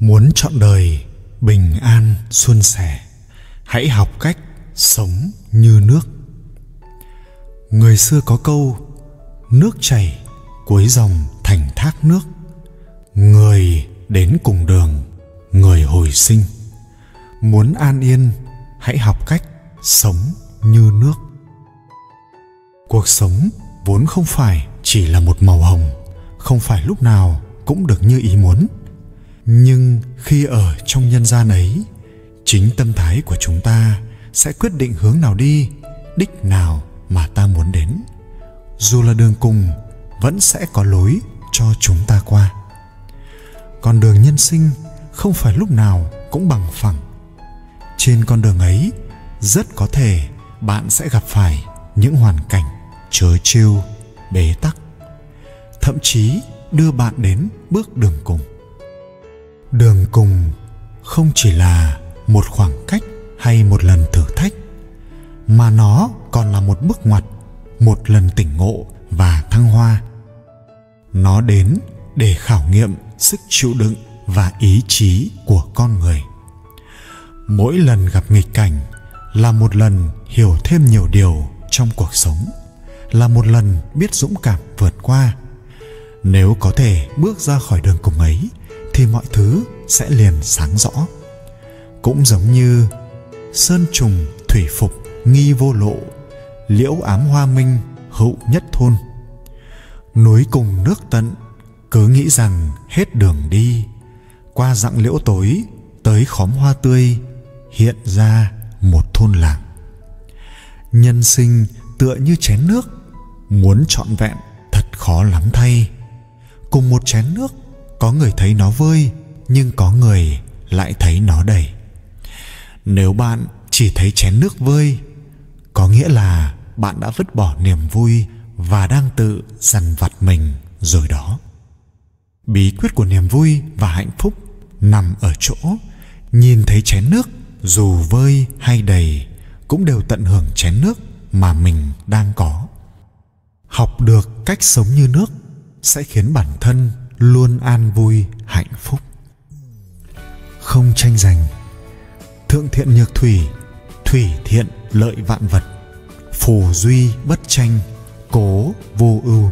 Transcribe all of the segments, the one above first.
Muốn trọn đời bình an suôn sẻ, hãy học cách sống như nước. Người xưa có câu: nước chảy cuối dòng thành thác nước, người đến cùng đường người hồi sinh. Muốn an yên, hãy học cách sống như nước. Cuộc sống vốn không phải chỉ là một màu hồng, không phải lúc nào cũng được như ý muốn. Nhưng khi ở trong nhân gian ấy, chính tâm thái của chúng ta sẽ quyết định hướng nào đi, đích nào mà ta muốn đến. Dù là đường cùng, vẫn sẽ có lối cho chúng ta qua. Con đường nhân sinh không phải lúc nào cũng bằng phẳng. Trên con đường ấy, rất có thể bạn sẽ gặp phải những hoàn cảnh trớ trêu, bế tắc, thậm chí đưa bạn đến bước đường cùng. Đường cùng không chỉ là một khoảng cách hay một lần thử thách, mà nó còn là một bước ngoặt, một lần tỉnh ngộ và thăng hoa. Nó đến để khảo nghiệm sức chịu đựng và ý chí của con người. Mỗi lần gặp nghịch cảnh là một lần hiểu thêm nhiều điều trong cuộc sống, là một lần biết dũng cảm vượt qua. Nếu có thể bước ra khỏi đường cùng ấy, thì mọi thứ sẽ liền sáng rõ. Cũng giống như sơn trùng thủy phục nghi vô lộ, liễu ám hoa minh hữu nhất thôn. Núi cùng nước tận, cứ nghĩ rằng hết đường đi, qua dặng liễu tối, tới khóm hoa tươi, hiện ra một thôn làng. Nhân sinh tựa như chén nước, muốn trọn vẹn thật khó lắm thay. Cùng một chén nước, có người thấy nó vơi, nhưng có người lại thấy nó đầy. Nếu bạn chỉ thấy chén nước vơi, có nghĩa là bạn đã vứt bỏ niềm vui và đang tự dằn vặt mình rồi đó. Bí quyết của niềm vui và hạnh phúc nằm ở chỗ nhìn thấy chén nước, dù vơi hay đầy, cũng đều tận hưởng chén nước mà mình đang có. Học được cách sống như nước sẽ khiến bản thân luôn an vui, hạnh phúc. Không tranh giành. Thượng thiện nhược thủy, thủy thiện lợi vạn vật. Phù duy bất tranh, cố vô ưu.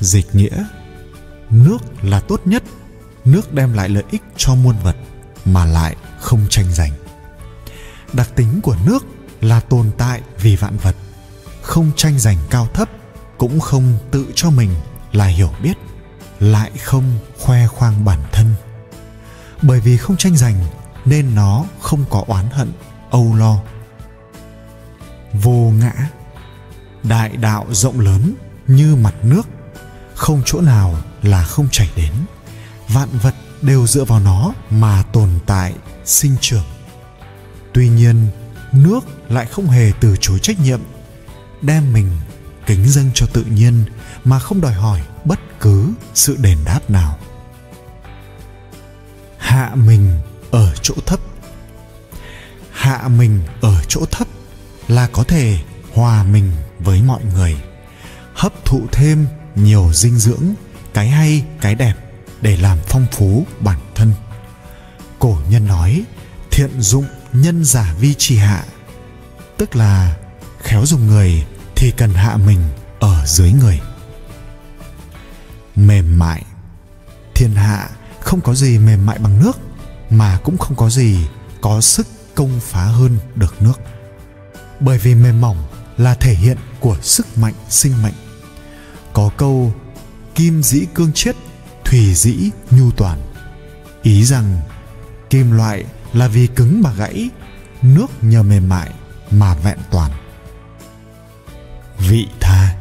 Dịch nghĩa: nước là tốt nhất, nước đem lại lợi ích cho muôn vật mà lại không tranh giành. Đặc tính của nước là tồn tại vì vạn vật, không tranh giành cao thấp, cũng không tự cho mình là hiểu biết, lại không khoe khoang bản thân. Bởi vì không tranh giành nên nó không có oán hận, âu lo. Vô ngã. Đại đạo rộng lớn như mặt nước, không chỗ nào là không chảy đến. Vạn vật đều dựa vào nó mà tồn tại, sinh trưởng. Tuy nhiên, nước lại không hề từ chối trách nhiệm, đem mình kính dâng cho tự nhiên mà không đòi hỏi bất cứ sự đền đáp nào. Hạ mình ở chỗ thấp. Hạ mình ở chỗ thấp là có thể hòa mình với mọi người, hấp thụ thêm nhiều dinh dưỡng, cái hay cái đẹp để làm phong phú bản thân. Cổ nhân nói: thiện dụng nhân giả vi trì hạ, tức là khéo dùng người thì cần hạ mình ở dưới người. Mềm mại. Thiên hạ không có gì mềm mại bằng nước, mà cũng không có gì có sức công phá hơn được nước. Bởi vì mềm mỏng là thể hiện của sức mạnh sinh mệnh. Có câu: kim dĩ cương chiết, thủy dĩ nhu toàn, ý rằng kim loại là vì cứng mà gãy, nước nhờ mềm mại mà vẹn toàn. Vị tha.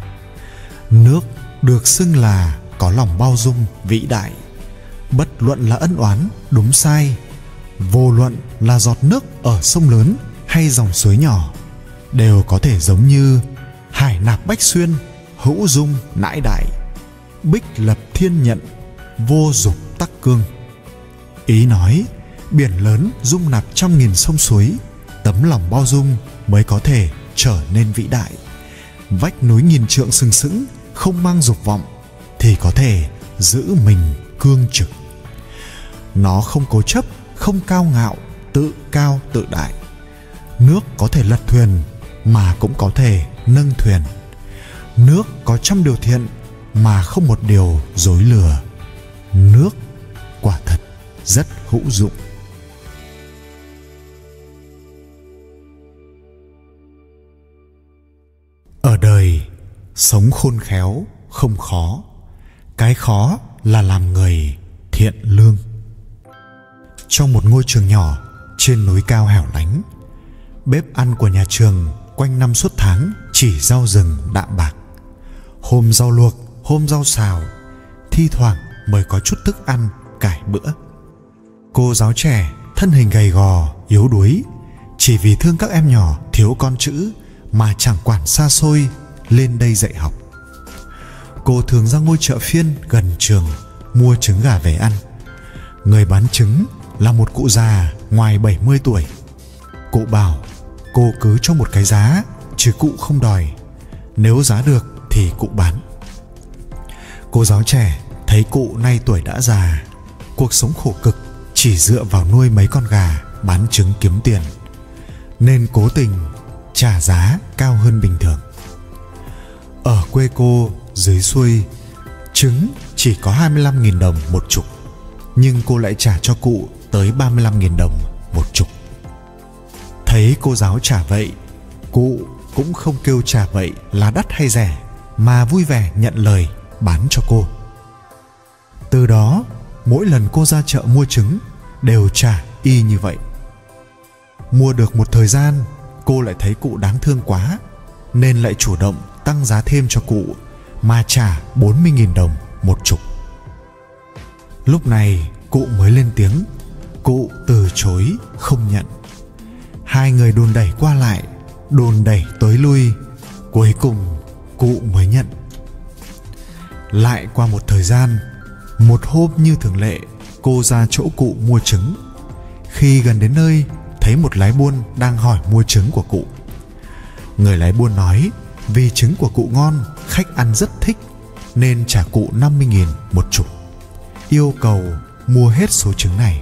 Nước được xưng là có lòng bao dung vĩ đại, bất luận là ân oán đúng sai, vô luận là giọt nước ở sông lớn hay dòng suối nhỏ, đều có thể giống như hải nạp bách xuyên, hữu dung nãi đại, bích lập thiên nhận, vô dục tắc cương. Ý nói biển lớn dung nạp trăm nghìn sông suối, tấm lòng bao dung mới có thể trở nên vĩ đại. Vách núi nghìn trượng sừng sững, không mang dục vọng thì có thể giữ mình cương trực. Nó không cố chấp, không cao ngạo, tự cao tự đại. Nước có thể lật thuyền mà cũng có thể nâng thuyền. Nước có trăm điều thiện mà không một điều dối lừa. Nước quả thật rất hữu dụng. Ở đời, sống khôn khéo không khó. Cái khó là làm người thiện lương. Trong một ngôi trường nhỏ trên núi cao hẻo lánh, bếp ăn của nhà trường quanh năm suốt tháng chỉ rau rừng đạm bạc. Hôm rau luộc, hôm rau xào, thi thoảng mới có chút thức ăn cải bữa. Cô giáo trẻ thân hình gầy gò, yếu đuối, chỉ vì thương các em nhỏ thiếu con chữ mà chẳng quản xa xôi lên đây dạy học. Cô thường ra ngôi chợ phiên gần trường mua trứng gà về ăn. Người bán trứng là một cụ già ngoài 70 tuổi. Cụ bảo cô cứ cho một cái giá, chứ cụ không đòi. Nếu giá được thì cụ bán. Cô giáo trẻ thấy cụ nay tuổi đã già, cuộc sống khổ cực, chỉ dựa vào nuôi mấy con gà bán trứng kiếm tiền, nên cố tình trả giá cao hơn bình thường. Ở quê cô dưới xuôi, trứng chỉ có 25.000 đồng một chục, nhưng cô lại trả cho cụ tới 35.000 đồng một chục. Thấy cô giáo trả vậy, cụ cũng không kêu trả vậy là đắt hay rẻ, mà vui vẻ nhận lời bán cho cô. Từ đó, mỗi lần cô ra chợ mua trứng đều trả y như vậy. Mua được một thời gian, cô lại thấy cụ đáng thương quá, nên lại chủ động tăng giá thêm cho cụ mà trả 40.000 đồng một chục. Lúc này cụ mới lên tiếng, cụ từ chối không nhận. Hai người đùn đẩy qua lại, đùn đẩy tới lui, cuối cùng cụ mới nhận. Lại qua một thời gian, một hôm như thường lệ, cô ra chỗ cụ mua trứng. Khi gần đến nơi, thấy một lái buôn đang hỏi mua trứng của cụ. Người lái buôn nói vì trứng của cụ ngon, khách ăn rất thích, nên trả cụ 50.000 một chục, yêu cầu mua hết số trứng này.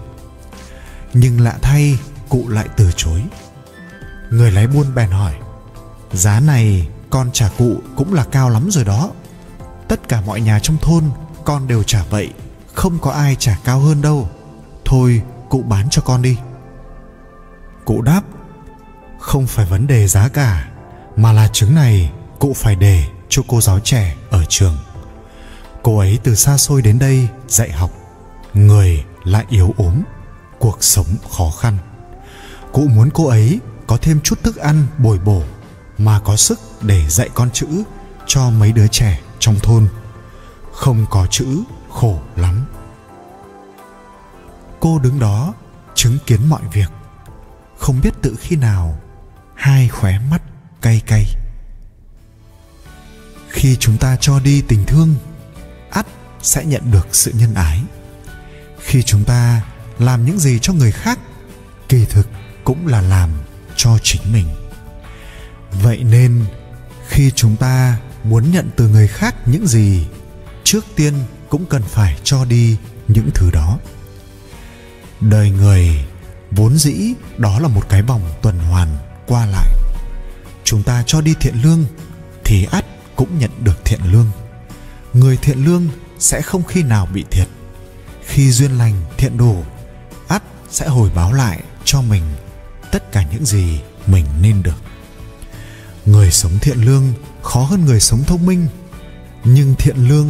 Nhưng lạ thay, cụ lại từ chối. Người lái buôn bèn hỏi, giá này con trả cụ cũng là cao lắm rồi đó. Tất cả mọi nhà trong thôn con đều trả vậy, không có ai trả cao hơn đâu. Thôi cụ bán cho con đi. Cụ đáp, không phải vấn đề giá cả, mà là trứng này cụ phải để cho cô giáo trẻ ở trường. Cô ấy từ xa xôi đến đây dạy học, người lại yếu ốm, cuộc sống khó khăn. Cụ muốn cô ấy có thêm chút thức ăn bồi bổ mà có sức để dạy con chữ cho mấy đứa trẻ trong thôn. Không có chữ khổ lắm. Cô đứng đó chứng kiến mọi việc. Không biết tự khi nào, hai khóe mắt cay cay. Khi chúng ta cho đi tình thương, ắt sẽ nhận được sự nhân ái. Khi chúng ta làm những gì cho người khác, kỳ thực cũng là làm cho chính mình. Vậy nên, khi chúng ta muốn nhận từ người khác những gì, trước tiên cũng cần phải cho đi những thứ đó. Đời người vốn dĩ đó là một cái vòng tuần hoàn qua lại. Chúng ta cho đi thiện lương thì ắt cũng nhận được thiện lương. Người thiện lương sẽ không khi nào bị thiệt. Khi duyên lành thiện đủ, ắt sẽ hồi báo lại cho mình tất cả những gì mình nên được. Người sống thiện lương khó hơn người sống thông minh, nhưng thiện lương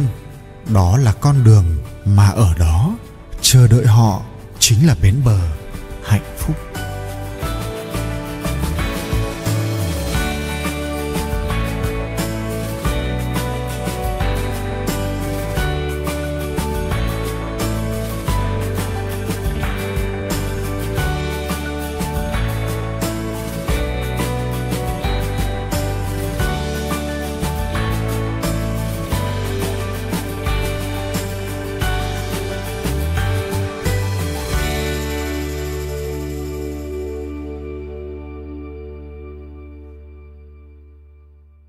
đó là con đường mà ở đó chờ đợi họ chính là bến bờ hạnh phúc.